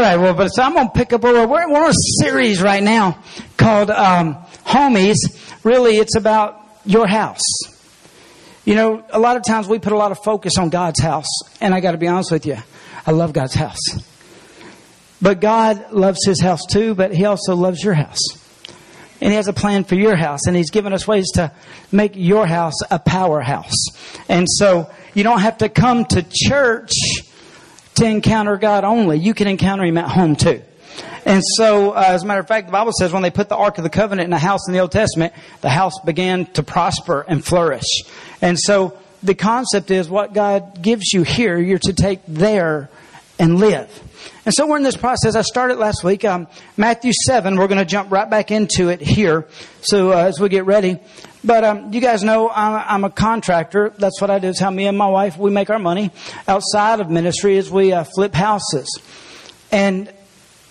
right, well, but so I'm going to pick up over. We're on a series right now called Homies. Really, it's about your house. You know, a lot of times we put a lot of focus on God's house. And I got to be honest with you, I love God's house. But God loves His house too, but He also loves your house. And He has a plan for your house. And He's given us ways to make your house a powerhouse. And so you don't have to come to church to encounter God only. You can encounter Him at home too. And so, as a matter of fact, the Bible says when they put the Ark of the Covenant in a house in the Old Testament, the house began to prosper and flourish. And so the concept is what God gives you here, you're to take there and live. And so we're in this process. I started last week. Matthew 7, we're going to jump right back into it here. So as we get ready. But you guys know I'm a contractor. That's what I do. It's how me and my wife, we make our money outside of ministry is we flip houses. And,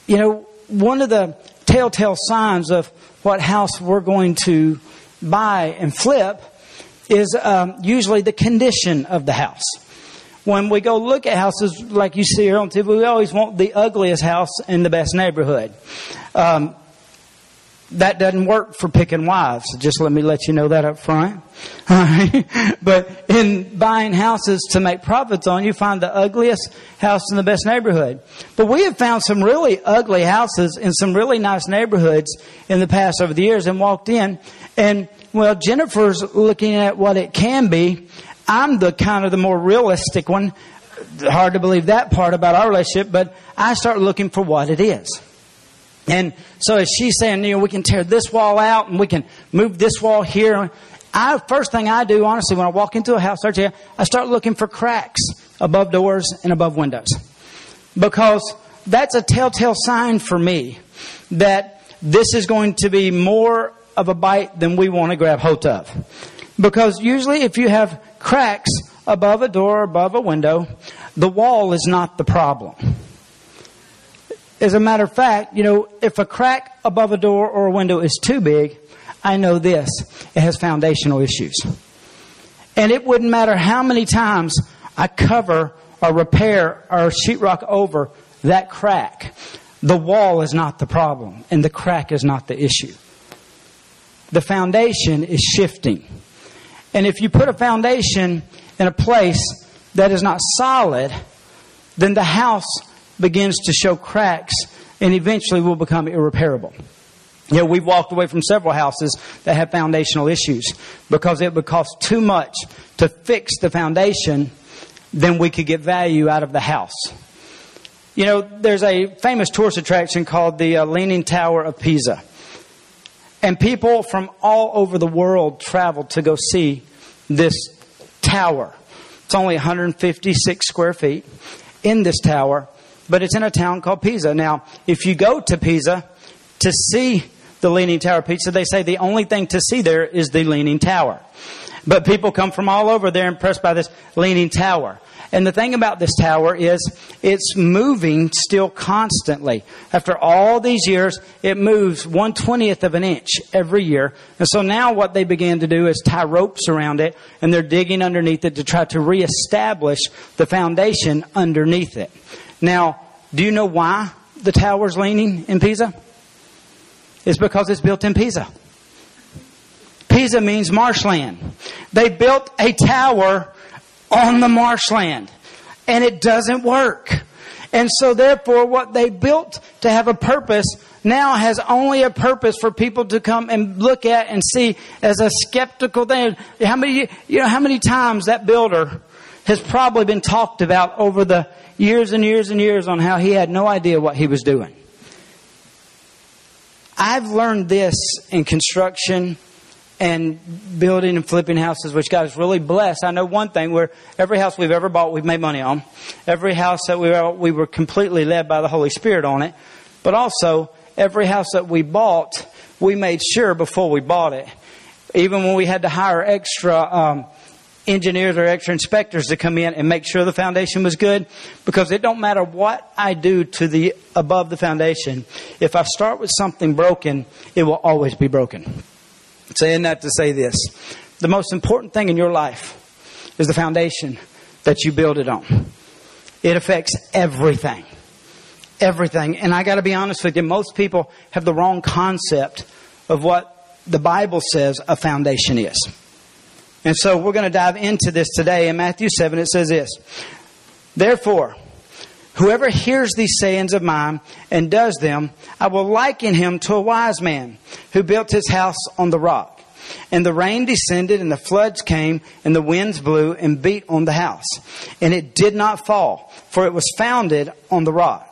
you know, one of the telltale signs of what house we're going to buy and flip is usually the condition of the house. When we go look at houses like you see here on TV, we always want the ugliest house in the best neighborhood. That doesn't work for picking wives. Just let you know that up front. All right. But in buying houses to make profits on, you find the ugliest house in the best neighborhood. But we have found some really ugly houses in some really nice neighborhoods in the past over the years and walked in. And, well, Jennifer's looking at what it can be. I'm the kind of the more realistic one. Hard to believe that part about our relationship, but I start looking for what it is. And so as she's saying, you know, we can tear this wall out and we can move this wall here. First thing I do, honestly, when I walk into a house, I start looking for cracks above doors and above windows. Because that's a telltale sign for me that this is going to be more of a bite than we want to grab hold of. Because usually if you have cracks above a door, above a window, the wall is not the problem. As a matter of fact, you know, if a crack above a door or a window is too big, I know this, it has foundational issues. And it wouldn't matter how many times I cover or repair or sheetrock over that crack. The wall is not the problem and the crack is not the issue. The foundation is shifting. And if you put a foundation in a place that is not solid, then the house begins to show cracks and eventually will become irreparable. You know, we've walked away from several houses that have foundational issues because it would cost too much to fix the foundation than we could get value out of the house. You know, there's a famous tourist attraction called the Leaning Tower of Pisa. And people from all over the world travel to go see this tower. It's only 156 square feet in this tower, but it's in a town called Pisa. Now, if you go to Pisa to see the Leaning Tower of Pisa, they say the only thing to see there is the Leaning Tower. But people come from all over. They're impressed by this Leaning Tower. And the thing about this tower is it's moving still constantly. After all these years, it moves 1/20th of an inch every year. And so now what they began to do is tie ropes around it, and they're digging underneath it to try to reestablish the foundation underneath it. Now, do you know why the tower's leaning in Pisa? It's because it's built in Pisa. Pisa means marshland. They built a tower on the marshland. And it doesn't work. And so therefore what they built to have a purpose now has only a purpose for people to come and look at and see as a skeptical thing. How many times that builder has probably been talked about over the years and years and years on how he had no idea what he was doing. I've learned this in construction and building and flipping houses, which God is really blessed. I know one thing, where every house we've ever bought, we've made money on. Every house that we were completely led by the Holy Spirit on it. But also, every house that we bought, we made sure before we bought it. Even when we had to hire extra engineers or extra inspectors to come in and make sure the foundation was good. Because it don't matter what I do to the above the foundation. If I start with something broken, it will always be broken. Saying that to say this, the most important thing in your life is the foundation that you build it on. It affects everything. everything. And I got to be honest with you, most people have the wrong concept of what the Bible says a foundation is. And so we're going to dive into this today. In Matthew 7, it says this: "Therefore, whoever hears these sayings of mine and does them, I will liken him to a wise man who built his house on the rock. And the rain descended and the floods came and the winds blew and beat on the house. And it did not fall, for it was founded on the rock.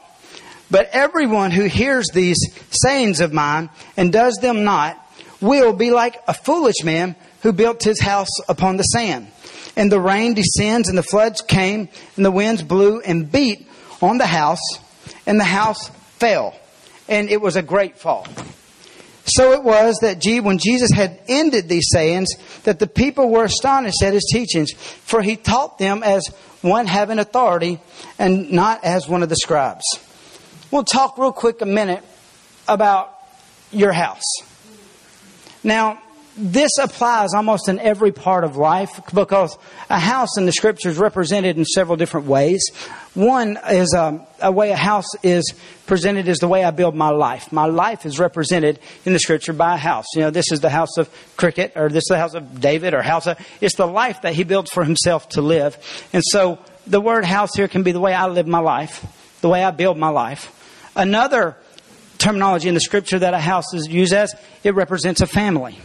But everyone who hears these sayings of mine and does them not will be like a foolish man who built his house upon the sand. And the rain descends and the floods came and the winds blew and beat on the house, and the house fell. And it was a great fall." So it was that when Jesus had ended these sayings, that the people were astonished at his teachings, for he taught them as one having authority and not as one of the scribes. We'll talk real quick a minute about your house. Now, this applies almost in every part of life, because a house in the Scripture is represented in several different ways. One is a way a house is presented is the way I build my life. My life is represented in the Scripture by a house. You know, this is the house of Cricket, or this is the house of David, or house of... It's the life that he builds for himself to live. And so the word house here can be the way I live my life, the way I build my life. Another terminology in the Scripture that a house is used as, it represents a family.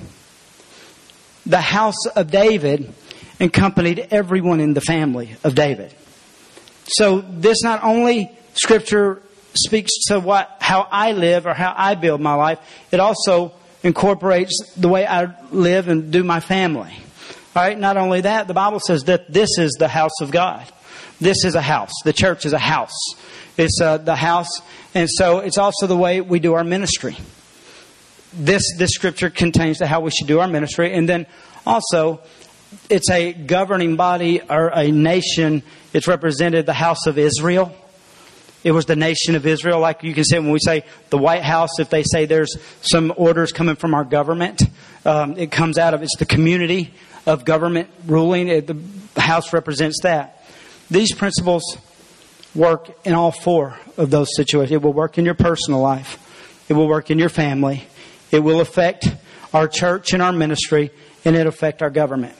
The house of David accompanied everyone in the family of David. So this not only Scripture speaks to how I live or how I build my life, it also incorporates the way I live and do my family. All right. Not only that, the Bible says that this is the house of God. This is a house. The church is a house. It's the house. And so it's also the way we do our ministry. This Scripture contains how we should do our ministry. And then also, it's a governing body or a nation. It's represented the house of Israel. It was the nation of Israel. Like you can say when we say the White House, if they say there's some orders coming from our government, it comes out of, it's the community of government ruling. The house represents that. These principles work in all four of those situations. It will work in your personal life. It will work in your family. It will affect our church and our ministry, and it will affect our government.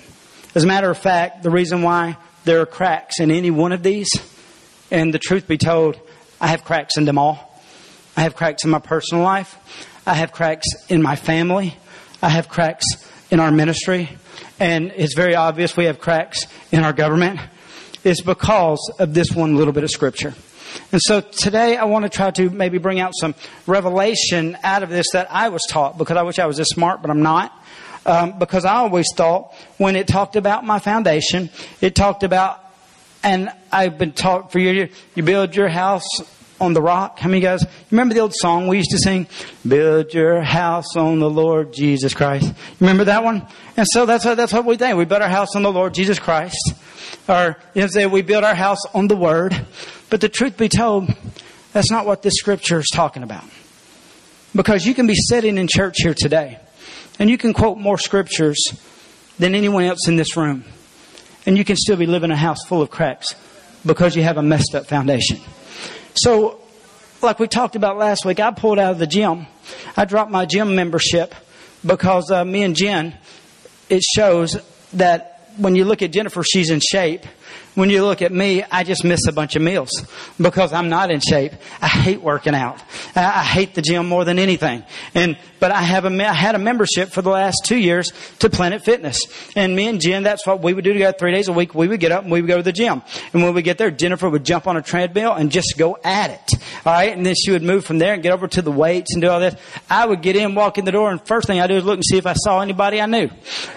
As a matter of fact, the reason why there are cracks in any one of these, and the truth be told, I have cracks in them all. I have cracks in my personal life. I have cracks in my family. I have cracks in our ministry. And it's very obvious we have cracks in our government. It's because of this one little bit of Scripture. And so today I want to try to maybe bring out some revelation out of this that I was taught, because I wish I was this smart, but I'm not. Because I always thought when it talked about my foundation, it talked about, and I've been taught for years, you build your house on the rock. How many of you guys remember the old song we used to sing? Build your house on the Lord Jesus Christ. Remember that one? And so that's what we think. We build our house on the Lord Jesus Christ. Or, you know, say we build our house on the Word. But the truth be told, that's not what this Scripture is talking about. Because you can be sitting in church here today, and you can quote more Scriptures than anyone else in this room, and you can still be living in a house full of cracks because you have a messed up foundation. So, like we talked about last week, I pulled out of the gym. I dropped my gym membership because me and Jen, it shows that when you look at Jennifer, she's in shape. When you look at me, I just miss a bunch of meals because I'm not in shape. I hate working out. I hate the gym more than anything. But I had a membership for the last 2 years to Planet Fitness. And me and Jen, that's what we would do together 3 days a week. We would get up and we would go to the gym. And when we get there, Jennifer would jump on a treadmill and just go at it. All right. And then she would move from there and get over to the weights and do all this. I would get in, walk in the door, and first thing I do is look and see if I saw anybody I knew.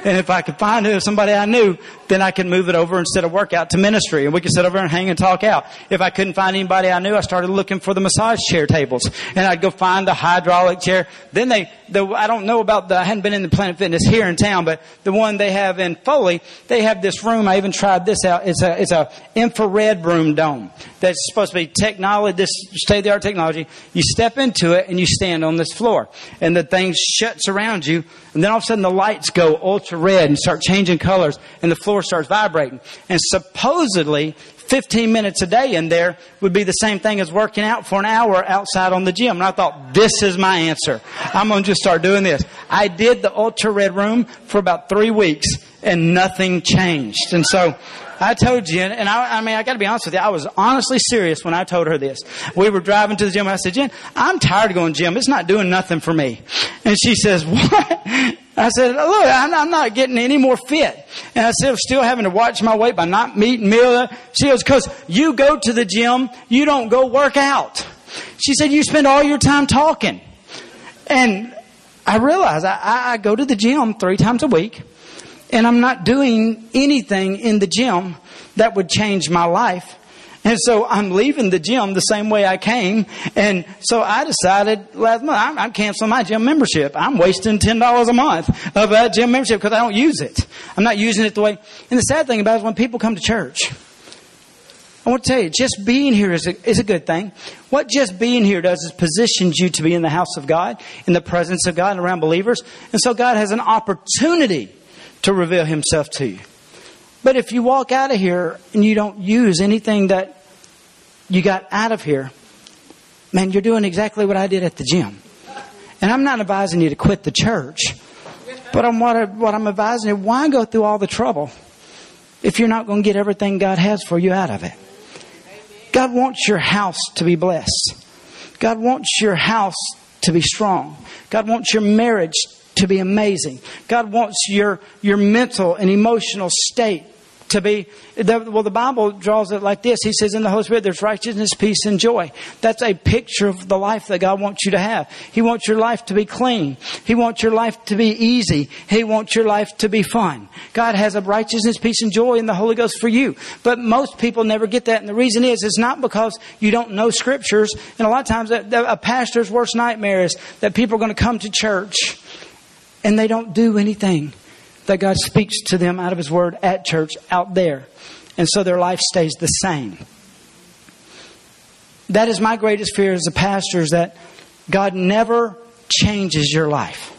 And if I could find somebody I knew, then I could move it over instead of workout to ministry, and we could sit over and hang and talk out. If I couldn't find anybody I knew, I started looking for the massage chair tables, and I'd go find the hydraulic chair. Then I don't know about I hadn't been in the Planet Fitness here in town, but the one they have in Foley, they have this room. I even tried this out. It's a infrared room dome that's supposed to be technology, this state-of-the-art technology. You step into it and you stand on this floor, and the thing shuts around you, and then all of a sudden the lights go ultra red and start changing colors, and the floor starts vibrating. And supposedly, 15 minutes a day in there would be the same thing as working out for an hour outside on the gym. And I thought, this is my answer. I'm going to just start doing this. I did the Ultra Red Room for about 3 weeks and nothing changed. And so I told Jen, and I mean, I got to be honest with you, I was honestly serious when I told her this. We were driving to the gym. I said, Jen, I'm tired of going to the gym. It's not doing nothing for me. And she says, what? I said, look, I'm not getting any more fit. And I said, I'm still having to watch my weight by not eating meal. She goes, because you go to the gym, you don't go work out. She said, you spend all your time talking. And I realized I go to the gym 3 times a week. And I'm not doing anything in the gym that would change my life. And so I'm leaving the gym the same way I came. And so I decided last month, I'm canceling my gym membership. I'm wasting $10 a month of that gym membership because I don't use it. I'm not using it the way. And the sad thing about it is when people come to church, I want to tell you, just being here is a good thing. What just being here does is positions you to be in the house of God, in the presence of God and around believers. And so God has an opportunity to reveal himself to you. But if you walk out of here and you don't use anything that you got out of here, man, you're doing exactly what I did at the gym. And I'm not advising you to quit the church, but what I'm advising you, why go through all the trouble if you're not going to get everything God has for you out of it? God wants your house to be blessed. God wants your house to be strong. God wants your marriage to be amazing. God wants your mental and emotional state to be... Well, the Bible draws it like this. He says, in the Holy Spirit, there's righteousness, peace, and joy. That's a picture of the life that God wants you to have. He wants your life to be clean. He wants your life to be easy. He wants your life to be fun. God has a righteousness, peace, and joy in the Holy Ghost for you. But most people never get that. And the reason is, it's not because you don't know scriptures. And a lot of times, a pastor's worst nightmare is that people are going to come to church and they don't do anything that God speaks to them out of his word at church, out there. And so their life stays the same. That is my greatest fear as a pastor, is that God never changes your life.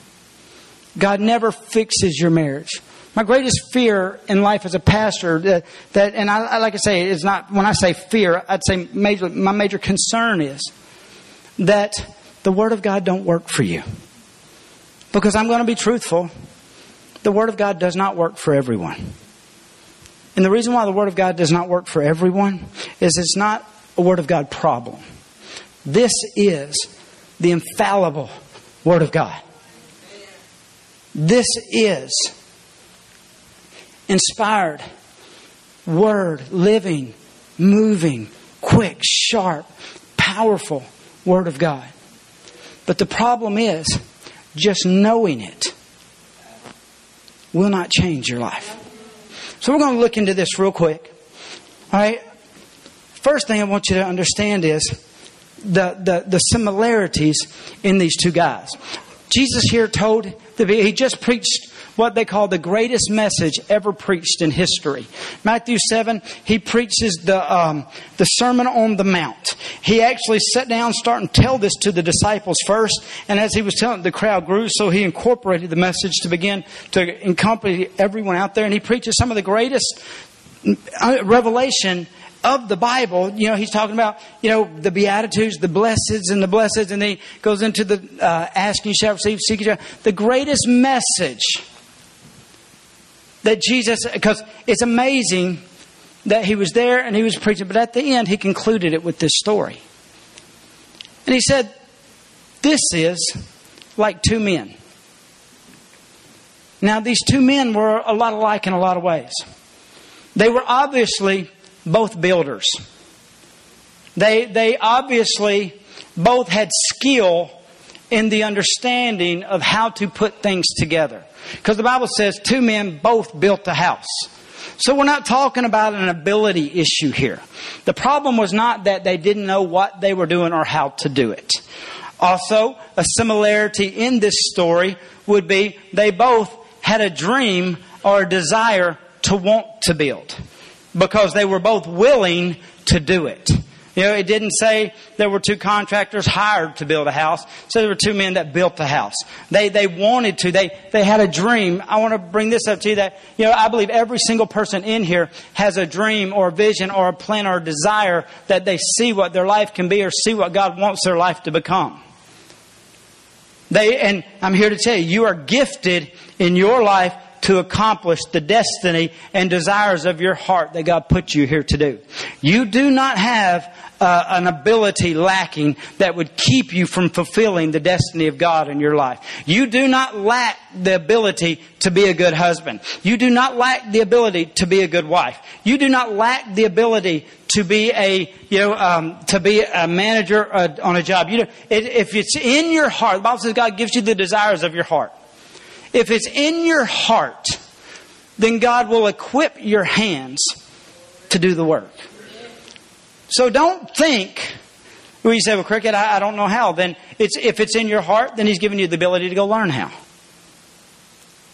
God never fixes your marriage. My greatest fear in life as a pastor, and I like I say, it's not, when I say fear, I'd say my major concern is that the Word of God don't work for you. Because I'm going to be truthful, the Word of God does not work for everyone. And the reason why the Word of God does not work for everyone is it's not a Word of God problem. This is the infallible Word of God. This is inspired, Word, living, moving, quick, sharp, powerful Word of God. But the problem is, just knowing it will not change your life. So we're going to look into this real quick. All right. First thing I want you to understand is the similarities in these two guys. Jesus here told, he just preached what they call the greatest message ever preached in history. Matthew 7, he preaches the Sermon on the Mount. He actually sat down, started and tell this to the disciples first. And as he was telling, the crowd grew, so he incorporated the message to begin to encompass everyone out there. And he preaches some of the greatest revelation of the Bible. You know, he's talking about, you know, the Beatitudes, the blesseds, and then he goes into the ask and you shall receive, seek and you shall. The greatest message that Jesus, because it's amazing that he was there and he was preaching, but at the end he concluded it with this story. And he said, this is like two men. Now these two men were a lot alike in a lot of ways. They were obviously both builders. They obviously both had skill in the understanding of how to put things together. Because the Bible says two men both built a house. So we're not talking about an ability issue here. The problem was not that they didn't know what they were doing or how to do it. Also, a similarity in this story would be they both had a dream or a desire to want to build. Because they were both willing to do it. You know, it didn't say there were two contractors hired to build a house. So there were two men that built the house. They wanted to. They had a dream. I want to bring this up to you that, you know, I believe every single person in here has a dream or a vision or a plan or a desire that they see what their life can be or see what God wants their life to become. And I'm here to tell you, you are gifted in your life to accomplish the destiny and desires of your heart that God put you here to do. You do not have an ability lacking that would keep you from fulfilling the destiny of God in your life. You do not lack the ability to be a good husband. You do not lack the ability to be a good wife. You do not lack the ability to be a manager on a job. You know, if it's in your heart, the Bible says God gives you the desires of your heart. If it's in your heart, then God will equip your hands to do the work. So don't think, well, you say, well, Cricket, I don't know how. Then if it's in your heart, then He's given you the ability to go learn how.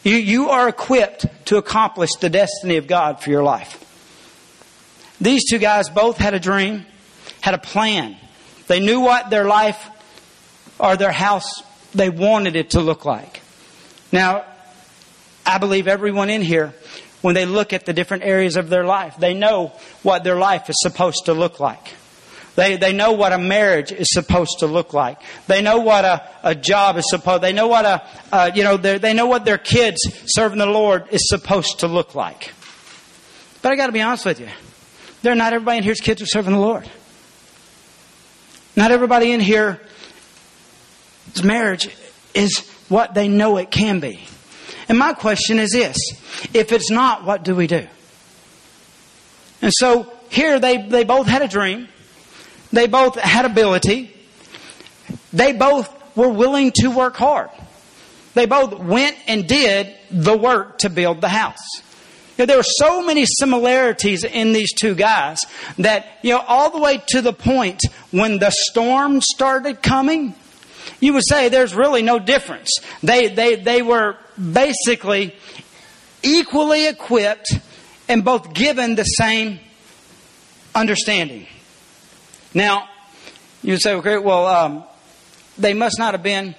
You are equipped to accomplish the destiny of God for your life. These two guys both had a dream, had a plan. They knew what their life or their house, they wanted it to look like. Now, I believe everyone in here, when they look at the different areas of their life, they know what their life is supposed to look like. They know what a marriage is supposed to look like. They know what a job is supposed. They know what they know what their kids serving the Lord is supposed to look like. But I got to be honest with you, not everybody in here's kids are serving the Lord. Not everybody in here's marriage is what they know it can be. And my question is this: if it's not, what do we do? And so here they both had a dream. They both had ability. They both were willing to work hard. They both went and did the work to build the house. You know, there were so many similarities in these two guys that, you know, all the way to the point when the storm started coming, you would say there's really no difference. They were basically equally equipped and both given the same understanding. Now, you would say, okay, well, they must not have been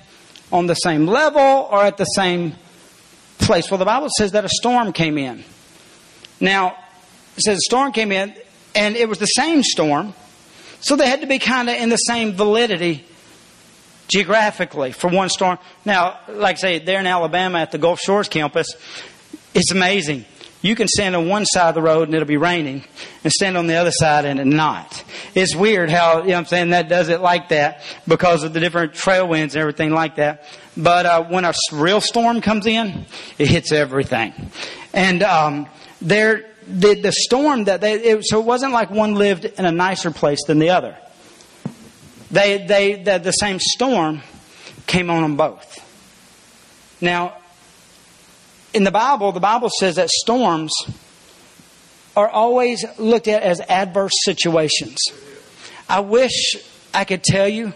on the same level or at the same place. Well, the Bible says that a storm came in. Now, it says a storm came in, and it was the same storm, so they had to be kind of in the same validity geographically for one storm. Now, like I say, there in Alabama at the Gulf Shores campus, it's amazing. You can stand on one side of the road and it'll be raining, and stand on the other side and it not. It's weird how, you know what I'm saying, that does it like that because of the different trail winds and everything like that. But when a real storm comes in, it hits everything. And the storm that so it wasn't like one lived in a nicer place than the other. The same storm came on them both. Now, in the Bible says that storms are always looked at as adverse situations. I wish I could tell you,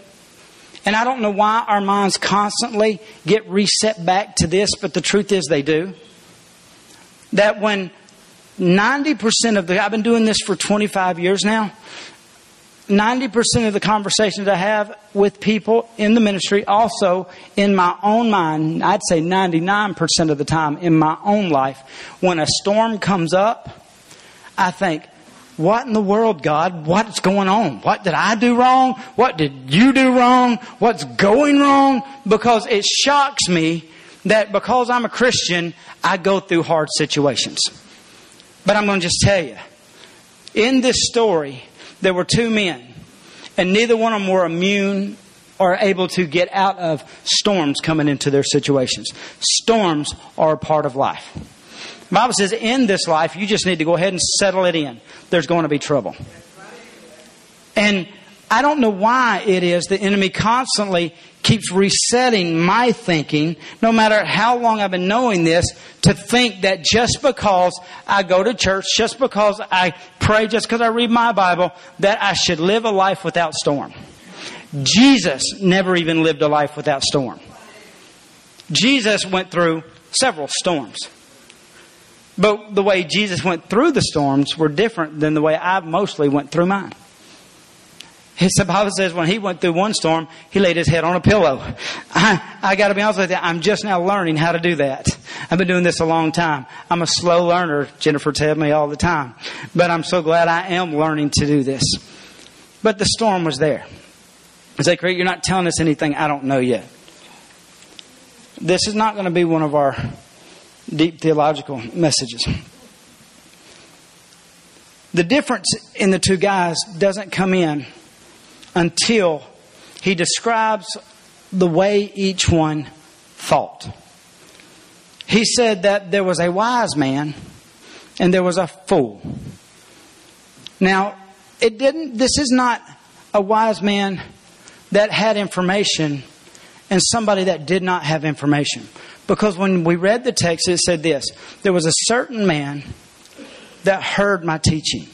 and I don't know why our minds constantly get reset back to this, but the truth is they do. That when 90% I've been doing this for 25 years now, 90% of the conversations I have with people in the ministry, also in my own mind, I'd say 99% of the time in my own life, when a storm comes up, I think, what in the world, God? What's going on? What did I do wrong? What did you do wrong? What's going wrong? Because it shocks me that because I'm a Christian, I go through hard situations. But I'm going to just tell you, in this story, there were two men, and neither one of them were immune or able to get out of storms coming into their situations. Storms are a part of life. The Bible says in this life, you just need to go ahead and settle it in. There's going to be trouble. And I don't know why it is the enemy constantly keeps resetting my thinking, no matter how long I've been knowing this, to think that just because I go to church, just because I pray, just because I read my Bible, that I should live a life without storm. Jesus never even lived a life without storm. Jesus went through several storms. But the way Jesus went through the storms were different than the way I mostly went through mine. The Bible says when he went through one storm, he laid his head on a pillow. I got to be honest with you, I'm just now learning how to do that. I've been doing this a long time. I'm a slow learner, Jennifer tells me all the time. But I'm so glad I am learning to do this. But the storm was there. I say, Craig, you're not telling us anything I don't know yet. This is not going to be one of our deep theological messages. The difference in the two guys doesn't come in until he describes the way each one thought. He said that there was a wise man and there was a fool. Now, this is not a wise man that had information and somebody that did not have information. Because when we read the text, it said this: there was a certain man that heard my teaching.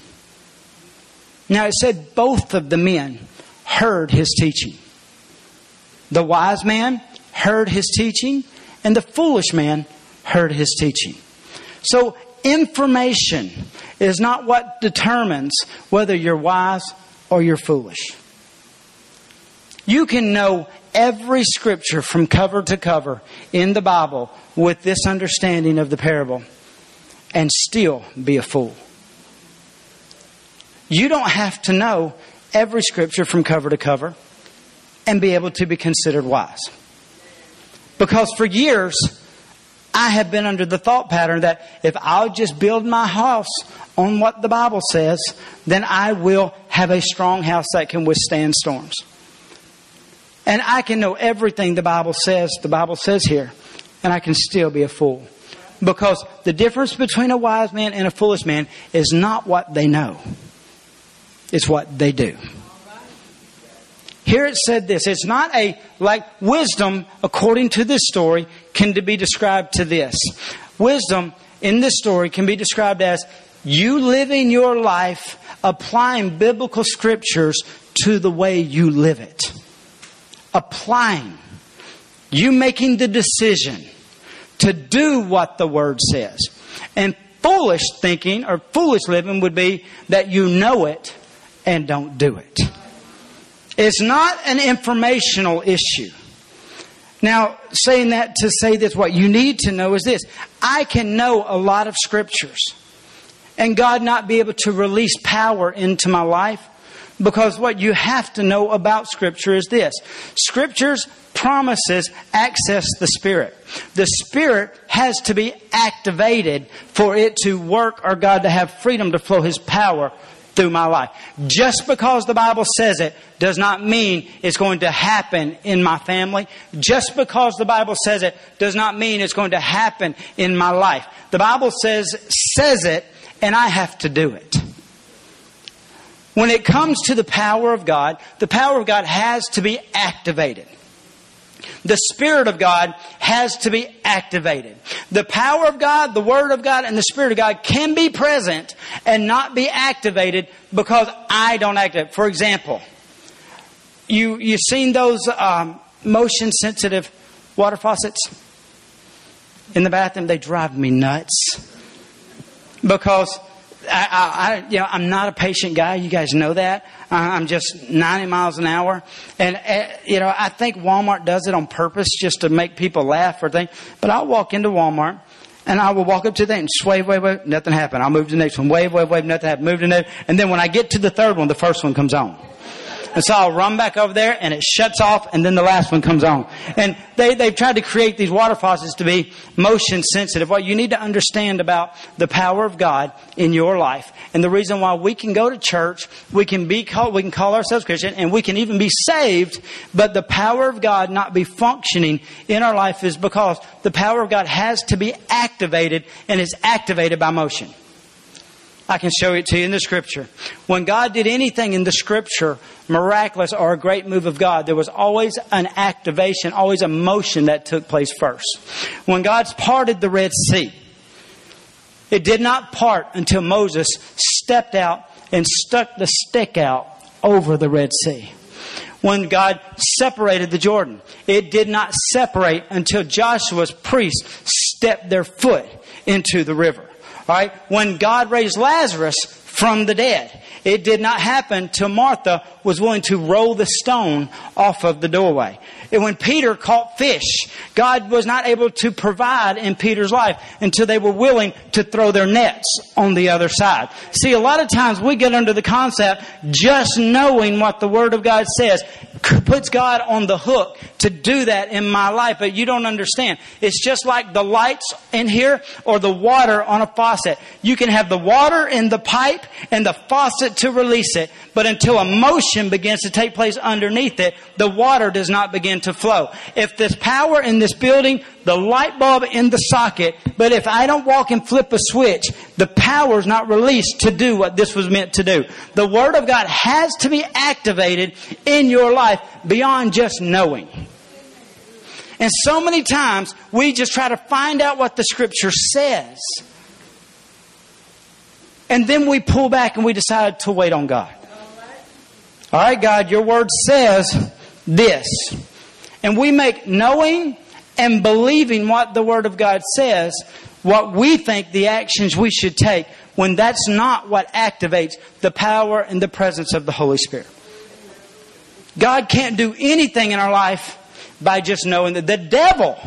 Now, it said both of the men heard his teaching. The wise man heard his teaching, and the foolish man heard his teaching. So information is not what determines whether you're wise or you're foolish. You can know every scripture from cover to cover in the Bible with this understanding of the parable and still be a fool. You don't have to know every scripture from cover to cover and be able to be considered wise. Because for years, I have been under the thought pattern that if I'll just build my house on what the Bible says, then I will have a strong house that can withstand storms. And I can know everything the Bible says here, and I can still be a fool. Because the difference between a wise man and a foolish man is not what they know. It's what they do. Here it said this. It's not wisdom, according to this story, can be described to this. Wisdom in this story can be described as you living your life, applying biblical scriptures to the way you live it. Applying. You making the decision to do what the Word says. And foolish thinking or foolish living would be that you know it and don't do it. It's not an informational issue. Now, saying that to say this, what you need to know is this. I can know a lot of scriptures and God not be able to release power into my life, because what you have to know about Scripture is this. Scripture's promises access the Spirit. The Spirit has to be activated for it to work, or God to have freedom to flow His power through my life. Just because the Bible says it does not mean it's going to happen in my family. Just because the Bible says it does not mean it's going to happen in my life. The Bible says it, and I have to do it. When it comes to the power of God has to be activated. The Spirit of God has to be activated. The power of God, the Word of God, and the Spirit of God can be present and not be activated because I don't activate it. For example, you've seen those motion-sensitive water faucets in the bathroom. They drive me nuts because I'm not a patient guy. You guys know that. I'm just 90 miles an hour. And, I think Walmart does it on purpose just to make people laugh or things. But I'll walk into Walmart and I will walk up to that and wave, wave, wave. Nothing happened. I'll move to the next one. Wave, wave, wave. Nothing happened. Move to the next. And then when I get to the third one, the first one comes on. And so I'll run back over there and it shuts off and then the last one comes on. And they've tried to create these water faucets to be motion sensitive. What you need to understand about the power of God in your life and the reason why we can go to church, we can call ourselves Christian, and we can even be saved, but the power of God not be functioning in our life is because the power of God has to be activated, and is activated by motion. I can show it to you in the Scripture. When God did anything in the Scripture, miraculous or a great move of God, there was always an activation, always a motion that took place first. When God's parted the Red Sea, it did not part until Moses stepped out and stuck the stick out over the Red Sea. When God separated the Jordan, it did not separate until Joshua's priests stepped their foot into the river. All right. When God raised Lazarus from the dead, it did not happen till Martha was willing to roll the stone off of the doorway. And when Peter caught fish, God was not able to provide in Peter's life until they were willing to throw their nets on the other side. See, a lot of times we get under the concept just knowing what the Word of God says puts God on the hook to do that in my life, but you don't understand. It's just like the lights in here or the water on a faucet. You can have the water in the pipe and the faucet to release it, but until a motion begins to take place underneath it, the water does not begin to flow. If there's power in this building, the light bulb in the socket, but if I don't walk and flip a switch, the power is not released to do what this was meant to do. The Word of God has to be activated in your life beyond just knowing. And so many times we just try to find out what the Scripture says. And then we pull back and we decide to wait on God. All right, God, your Word says this. And we make knowing and believing what the Word of God says what we think the actions we should take, when that's not what activates the power and the presence of the Holy Spirit. God can't do anything in our life by just knowing that. The devil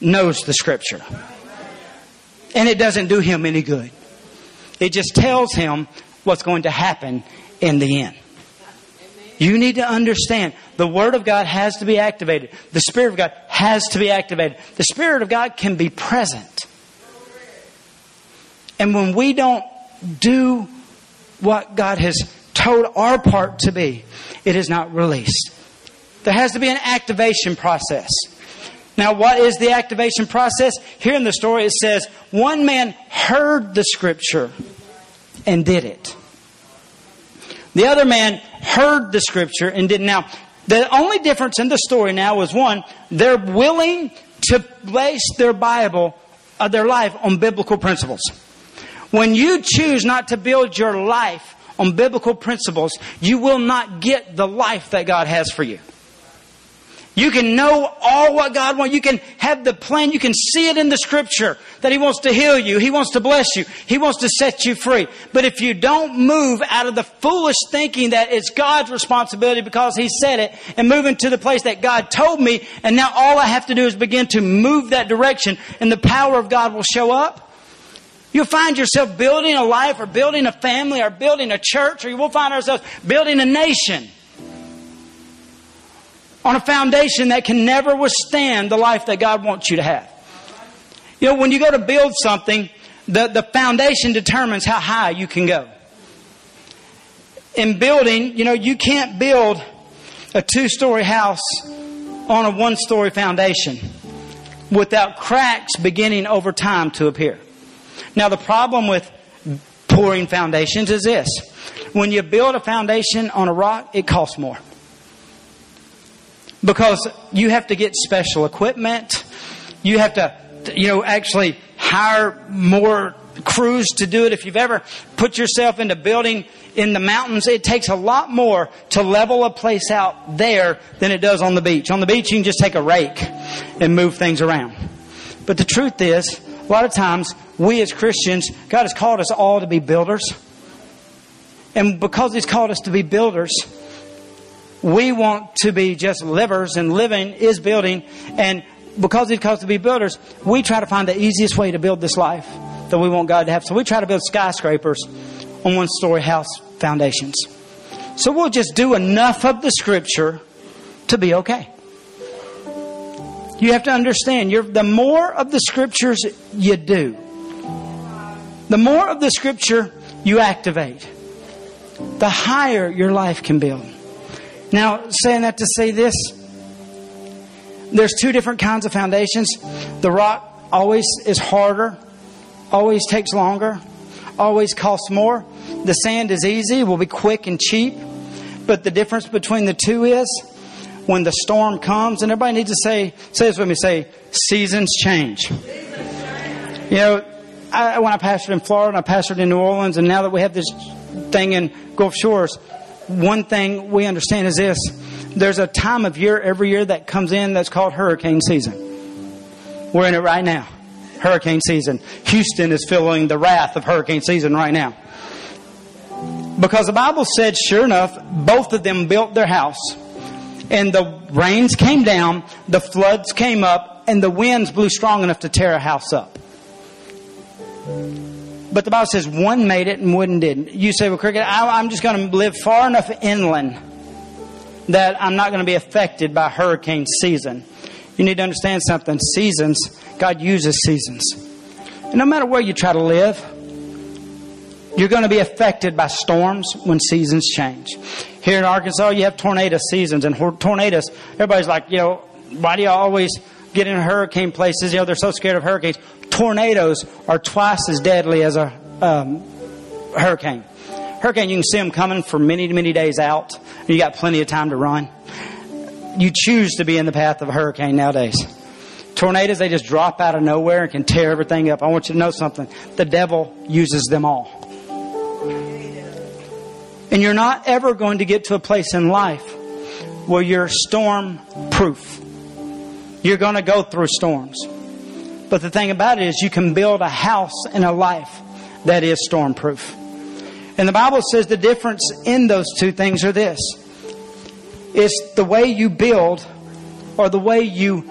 knows the Scripture. And it doesn't do him any good. It just tells him what's going to happen in the end. You need to understand the Word of God has to be activated. The Spirit of God has to be activated. The Spirit of God can be present. And when we don't do what God has told our part to be, it is not released. There has to be an activation process. Now, what is the activation process? Here in the story it says, one man heard the Scripture and did it. The other man heard the Scripture and didn't. Now, the only difference in the story now is one, they're willing to place their Bible, their life on biblical principles. When you choose not to build your life on biblical principles, you will not get the life that God has for you. You can know all what God wants. You can have the plan. You can see it in the Scripture that He wants to heal you. He wants to bless you. He wants to set you free. But if you don't move out of the foolish thinking that it's God's responsibility because He said it, and move into the place that God told me, and now all I have to do is begin to move that direction and the power of God will show up, you'll find yourself building a life or building a family or building a church, or you will find ourselves building a nation on a foundation that can never withstand the life that God wants you to have. You know, when you go to build something, the foundation determines how high you can go. In building, you know, you can't build a 2-story house on a 1-story foundation without cracks beginning over time to appear. Now, the problem with pouring foundations is this. When you build a foundation on a rock, it costs more. Because you have to get special equipment. You have to, you know, actually hire more crews to do it. If you've ever put yourself into building in the mountains, it takes a lot more to level a place out there than it does on the beach. On the beach, you can just take a rake and move things around. But the truth is, a lot of times, we as Christians, God has called us all to be builders. And because He's called us to be builders, we want to be just livers, and living is building. And because it comes to be builders, we try to find the easiest way to build this life that we want God to have. So we try to build skyscrapers on 1-story house foundations. So we'll just do enough of the Scripture to be okay. You have to understand, the more of the Scriptures you do, the more of the Scripture you activate, the higher your life can build. Now, saying that to say this, there's two different kinds of foundations. The rock always is harder, always takes longer, always costs more. The sand is easy, will be quick and cheap. But the difference between the two is when the storm comes, and everybody needs to say this with me, say, seasons change. You know, when I pastored in Florida, and I pastored in New Orleans, and now that we have this thing in Gulf Shores, one thing we understand is this. There's a time of year every year that comes in that's called hurricane season. We're in it right now. Hurricane season. Houston is feeling the wrath of hurricane season right now. Because the Bible said, sure enough, both of them built their house. And the rains came down, the floods came up, and the winds blew strong enough to tear a house up. But the Bible says one made it and one didn't. You say, well, Cricket, I'm just going to live far enough inland that I'm not going to be affected by hurricane season. You need to understand something. Seasons, God uses seasons. And no matter where you try to live, you're going to be affected by storms when seasons change. Here in Arkansas, you have tornado seasons. And tornadoes, everybody's like, you know, why do you always get in hurricane places? You know, they're so scared of hurricanes. Tornadoes are twice as deadly as a hurricane. Hurricane, you can see them coming for many, many days out. And you got plenty of time to run. You choose to be in the path of a hurricane nowadays. Tornadoes, they just drop out of nowhere and can tear everything up. I want you to know something. The devil uses them all. And you're not ever going to get to a place in life where you're storm-proof. You're going to go through storms. But the thing about it is you can build a house and a life that is storm-proof. And the Bible says the difference in those two things are this. It's the way you build or the way you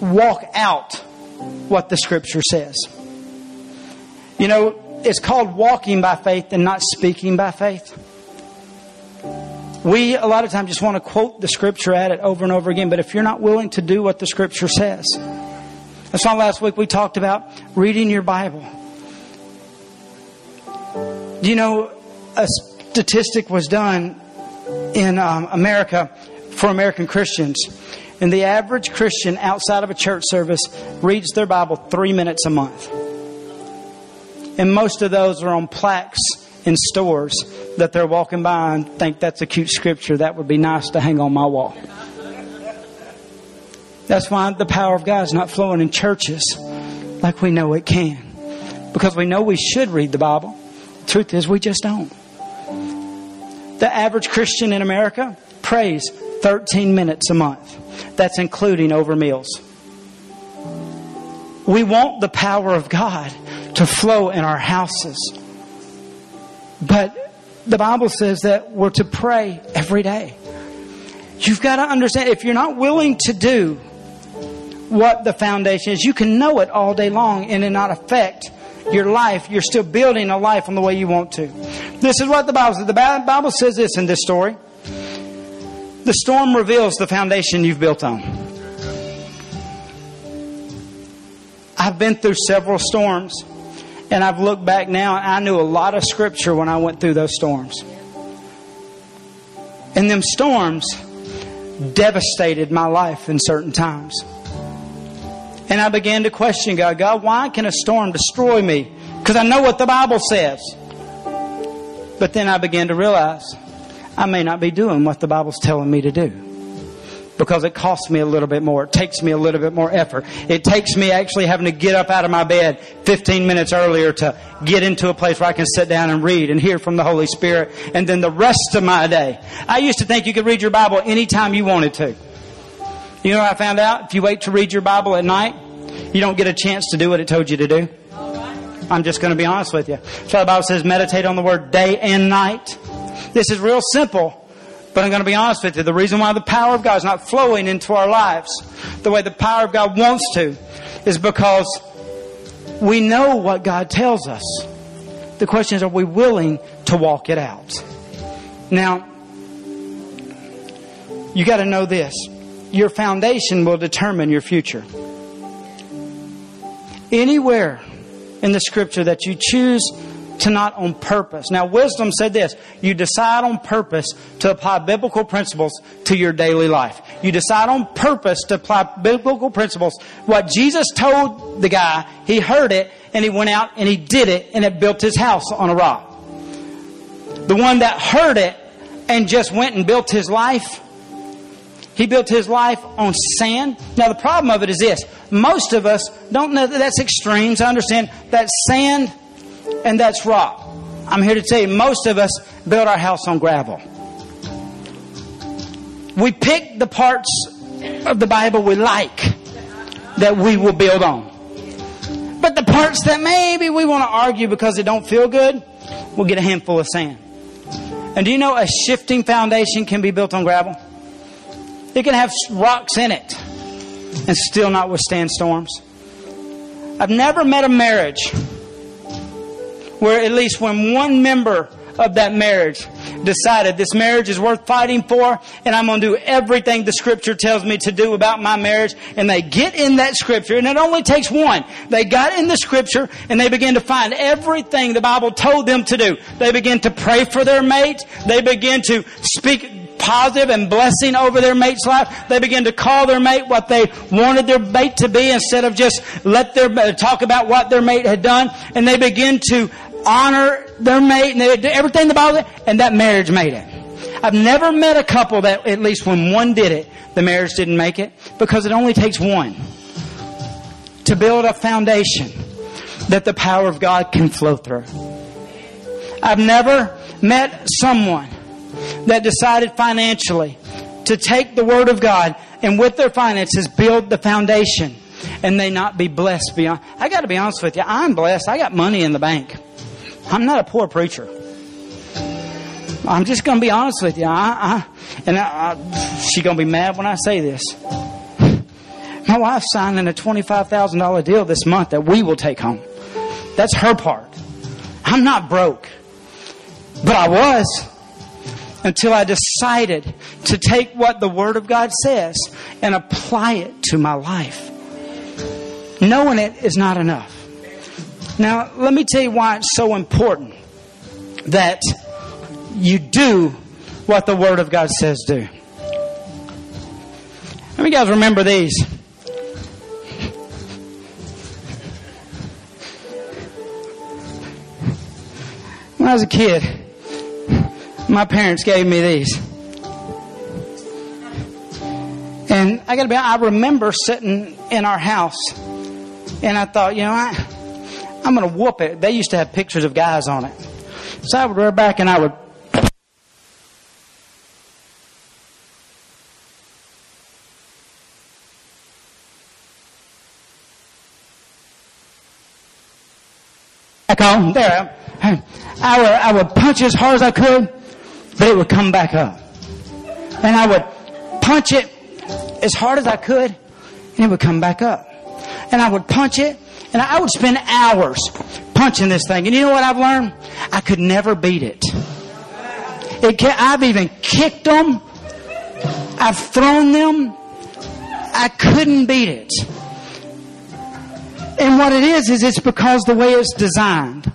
walk out what the Scripture says. You know, it's called walking by faith and not speaking by faith. We, a lot of times, just want to quote the Scripture at it over and over again. But if you're not willing to do what the Scripture says. That's why last week we talked about reading your Bible. Do you know, a statistic was done in America for American Christians. And the average Christian outside of a church service reads their Bible 3 minutes a month. And most of those are on plaques in stores that they're walking by and think that's a cute scripture that would be nice to hang on my wall. That's why the power of God is not flowing in churches like we know it can. Because we know we should read the Bible. The truth is we just don't. The average Christian in America prays 13 minutes a month. That's including over meals. We want the power of God to flow in our houses. But the Bible says that we're to pray every day. You've got to understand, if you're not willing to do what the foundation is, you can know it all day long and it not affect your life. You're still building a life on the way you want to. This is what the Bible says. The Bible says this in this story. The storm reveals the foundation you've built on. I've been through several storms. And I've looked back now, and I knew a lot of Scripture when I went through those storms. And them storms devastated my life in certain times. And I began to question God. God, why can a storm destroy me? Because I know what the Bible says. But then I began to realize I may not be doing what the Bible's telling me to do. Because it costs me a little bit more. It takes me a little bit more effort. It takes me actually having to get up out of my bed 15 minutes earlier to get into a place where I can sit down and read and hear from the Holy Spirit. And then the rest of my day. I used to think you could read your Bible anytime you wanted to. You know what I found out? If you wait to read your Bible at night, you don't get a chance to do what it told you to do. I'm just going to be honest with you. So the Bible says meditate on the Word day and night. This is real simple. But I'm going to be honest with you. The reason why the power of God is not flowing into our lives the way the power of God wants to is because we know what God tells us. The question is, are we willing to walk it out? Now, you got to know this. Your foundation will determine your future. Anywhere in the Scripture that you choose to not on purpose. Now, wisdom said this. You decide on purpose to apply biblical principles to your daily life. You decide on purpose to apply biblical principles. What Jesus told the guy, he heard it, and he went out and he did it, and it built his house on a rock. The one that heard it and just went and built his life, he built his life on sand. Now, the problem of it is this. Most of us don't know that that's extremes. I understand that sand and that's rock. I'm here to tell you, most of us build our house on gravel. We pick the parts of the Bible we like that we will build on. But the parts that maybe we want to argue because they don't feel good, we'll get a handful of sand. And do you know a shifting foundation can be built on gravel? It can have rocks in it and still not withstand storms. I've never met a marriage where at least when one member of that marriage decided this marriage is worth fighting for and I'm going to do everything the Scripture tells me to do about my marriage, and they get in that Scripture, and it only takes one. They got in the Scripture and they begin to find everything the Bible told them to do. They begin to pray for their mate. They begin to speak positive and blessing over their mate's life. They begin to call their mate what they wanted their mate to be instead of just talk about what their mate had done. And they begin to honor their mate, and they do everything the Bible did, and that marriage made it. I've never met a couple that at least when one did it, the marriage didn't make it, because it only takes one to build a foundation that the power of God can flow through. I've never met someone that decided financially to take the Word of God and with their finances build the foundation and they not be blessed beyond. I got to be honest with you, I'm blessed. I got money in the bank. I'm not a poor preacher. I'm just going to be honest with you. She's going to be mad when I say this. My wife signed in a $25,000 deal this month that we will take home. That's her part. I'm not broke. But I was, until I decided to take what the Word of God says and apply it to my life. Knowing it is not enough. Now, let me tell you why it's so important that you do what the Word of God says do. How many guys remember these? When I was a kid, my parents gave me these. And I got to be honest, I remember sitting in our house and I thought, you know, I'm going to whoop it. They used to have pictures of guys on it. So I would rear back and I would. Back on. There I am. I would punch as hard as I could, but it would come back up. And I would punch it as hard as I could, and it would come back up. And I would punch it, and I would spend hours punching this thing. And you know what I've learned? I could never beat it. I've even kicked them. I've thrown them. I couldn't beat it. And what it is it's because the way it's designed.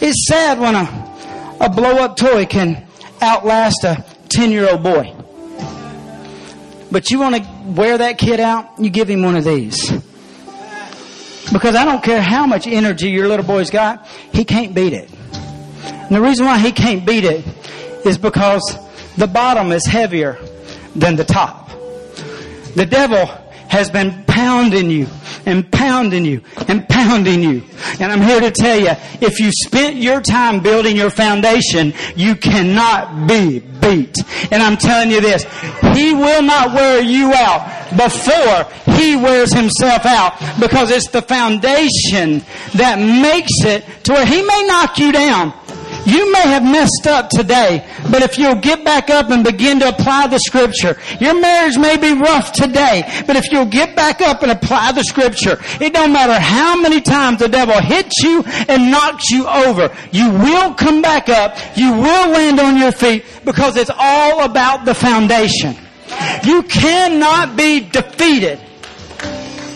It's sad when a blow-up toy can outlast a 10-year-old boy. But you want to wear that kid out, you give him one of these. Because I don't care how much energy your little boy's got, he can't beat it. And the reason why he can't beat it is because the bottom is heavier than the top. The devil has been pounding you and pounding you and pounding you. And I'm here to tell you, if you spent your time building your foundation, you cannot be beat. And I'm telling you this, he will not wear you out before he wears himself out, because it's the foundation that makes it to where he may knock you down. You may have messed up today, but if you'll get back up and begin to apply the Scripture, your marriage may be rough today, but if you'll get back up and apply the Scripture, it don't matter how many times the devil hits you and knocks you over, you will come back up, you will land on your feet, because it's all about the foundation. You cannot be defeated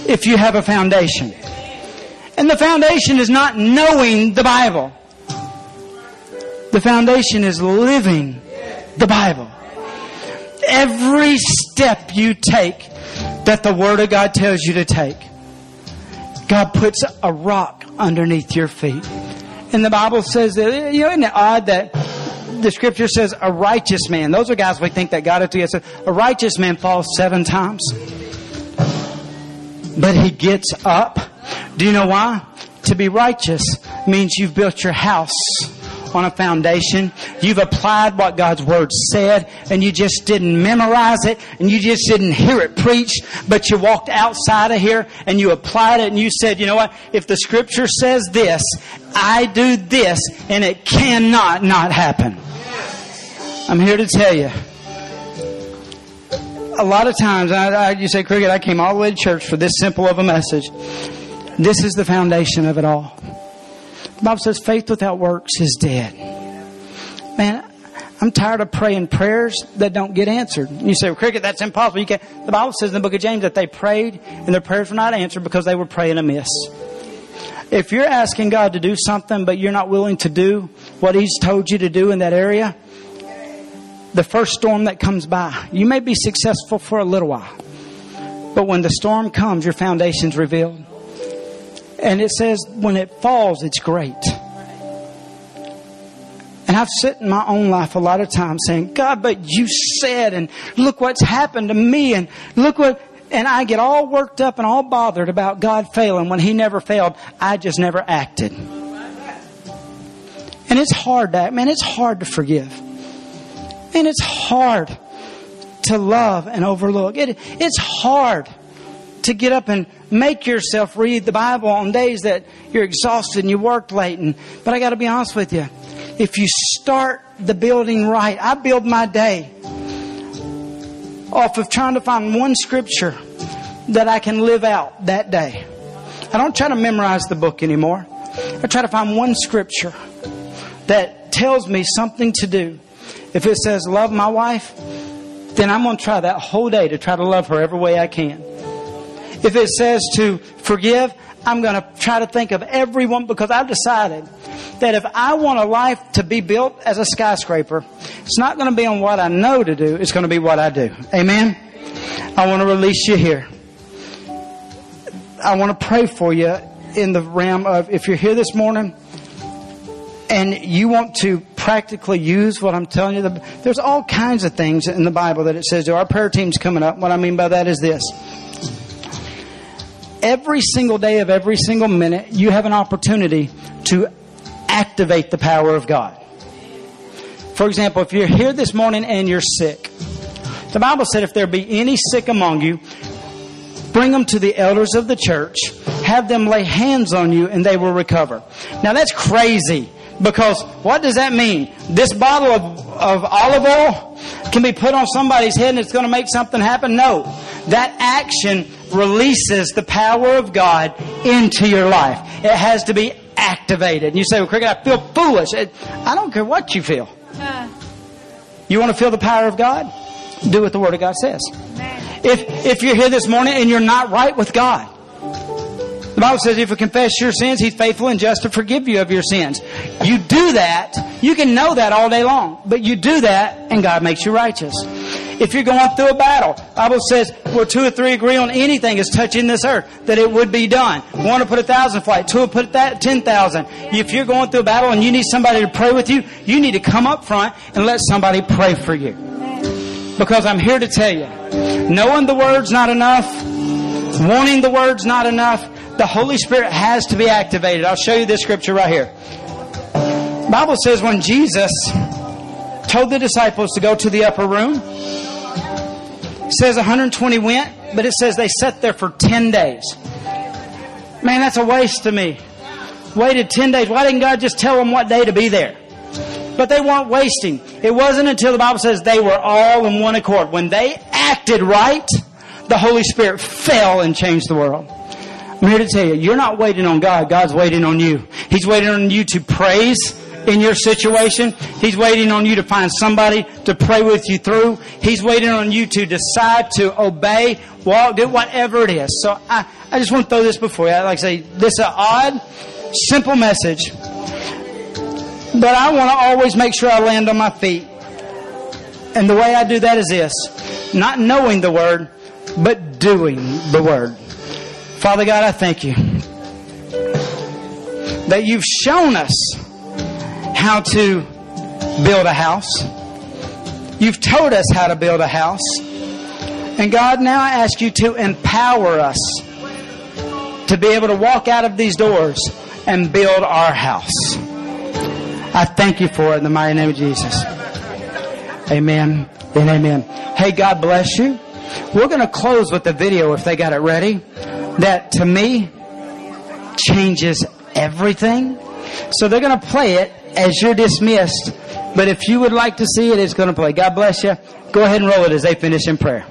if you have a foundation. And the foundation is not knowing the Bible. The foundation is living the Bible. Every step you take that the Word of God tells you to take, God puts a rock underneath your feet. And the Bible says that, you know, isn't it odd that the Scripture says a righteous man, those are guys we think that God is to us, a righteous man falls 7 times, but he gets up. Do you know why? To be righteous means you've built your house on a foundation. You've applied what God's Word said, and you just didn't memorize it, and you just didn't hear it preached, but you walked outside of here and you applied it, and you said, you know what, if the Scripture says this, I do this, and it cannot not happen. I'm here to tell you, a lot of times, you say, Cricket, I came all the way to church for this simple of a message. This is the foundation of it all. The Bible says faith without works is dead. Man, I'm tired of praying prayers that don't get answered. You say, well, Cricket, that's impossible. You can't. The Bible says in the book of James that they prayed and their prayers were not answered because they were praying amiss. If you're asking God to do something but you're not willing to do what He's told you to do in that area, the first storm that comes by, you may be successful for a little while. But when the storm comes, your foundation's revealed. And it says when it falls, it's great. And I've sat in my own life a lot of times saying, God, but you said, and look what's happened to me, and look what, and I get all worked up and all bothered about God failing when He never failed. I just never acted. And it's hard to act, man. It's hard to forgive. And it's hard to love and overlook. It's hard to get up and make yourself read the Bible on days that you're exhausted and you worked late. But I got to be honest with you. If you start the building right, I build my day off of trying to find one scripture that I can live out that day. I don't try to memorize the book anymore. I try to find one scripture that tells me something to do. If it says, love my wife, then I'm going to try that whole day to try to love her every way I can. If it says to forgive, I'm going to try to think of everyone, because I've decided that if I want a life to be built as a skyscraper, it's not going to be on what I know to do. It's going to be what I do. Amen? I want to release you here. I want to pray for you in the realm of, if you're here this morning and you want to practically use what I'm telling you, there's all kinds of things in the Bible that it says. Our prayer team's coming up. What I mean by that is this. Every single day of every single minute, you have an opportunity to activate the power of God. For example, if you're here this morning and you're sick, the Bible said if there be any sick among you, bring them to the elders of the church, have them lay hands on you, and they will recover. Now that's crazy, because what does that mean? This bottle of olive oil can be put on somebody's head and it's going to make something happen? No. That action releases the power of God into your life. It has to be activated. And you say, well, Cricket, I feel foolish. I don't care what you feel. You want to feel the power of God? Do what the Word of God says. Amen. If you're here this morning and you're not right with God, the Bible says if you confess your sins, He's faithful and just to forgive you of your sins. You do that. You can know that all day long. But you do that and God makes you righteous. If you're going through a battle, the Bible says where two or three agree on anything is touching this earth, that it would be done. One will put 1,000 to flight, two will put 10,000. If you're going through a battle and you need somebody to pray with you, you need to come up front and let somebody pray for you. Because I'm here to tell you, knowing the Word's not enough, wanting the Word's not enough, the Holy Spirit has to be activated. I'll show you this scripture right here. The Bible says when Jesus told the disciples to go to the upper room, it says 120 went, but it says they sat there for 10 days. Man, that's a waste to me. Waited 10 days. Why didn't God just tell them what day to be there? But they weren't wasting. It wasn't until the Bible says they were all in one accord. When they acted right, the Holy Spirit fell and changed the world. I'm here to tell you, you're not waiting on God. God's waiting on you. He's waiting on you to praise in your situation. He's waiting on you to find somebody to pray with you through. He's waiting on you to decide to obey, walk, do whatever it is. So I just want to throw this before you. I like to say, this is an odd, simple message. But I want to always make sure I land on my feet. And the way I do that is this. Not knowing the Word, but doing the Word. Father God, I thank you that you've shown us how to build a house. You've told us how to build a house. And God, now I ask you to empower us to be able to walk out of these doors and build our house. I thank you for it in the mighty name of Jesus. Amen and amen. Hey, God bless you. We're going to close with the video if they got it ready. That to me changes everything. So they're going to play it as you're dismissed. But if you would like to see it, it's going to play. God bless you. Go ahead and roll it as they finish in prayer.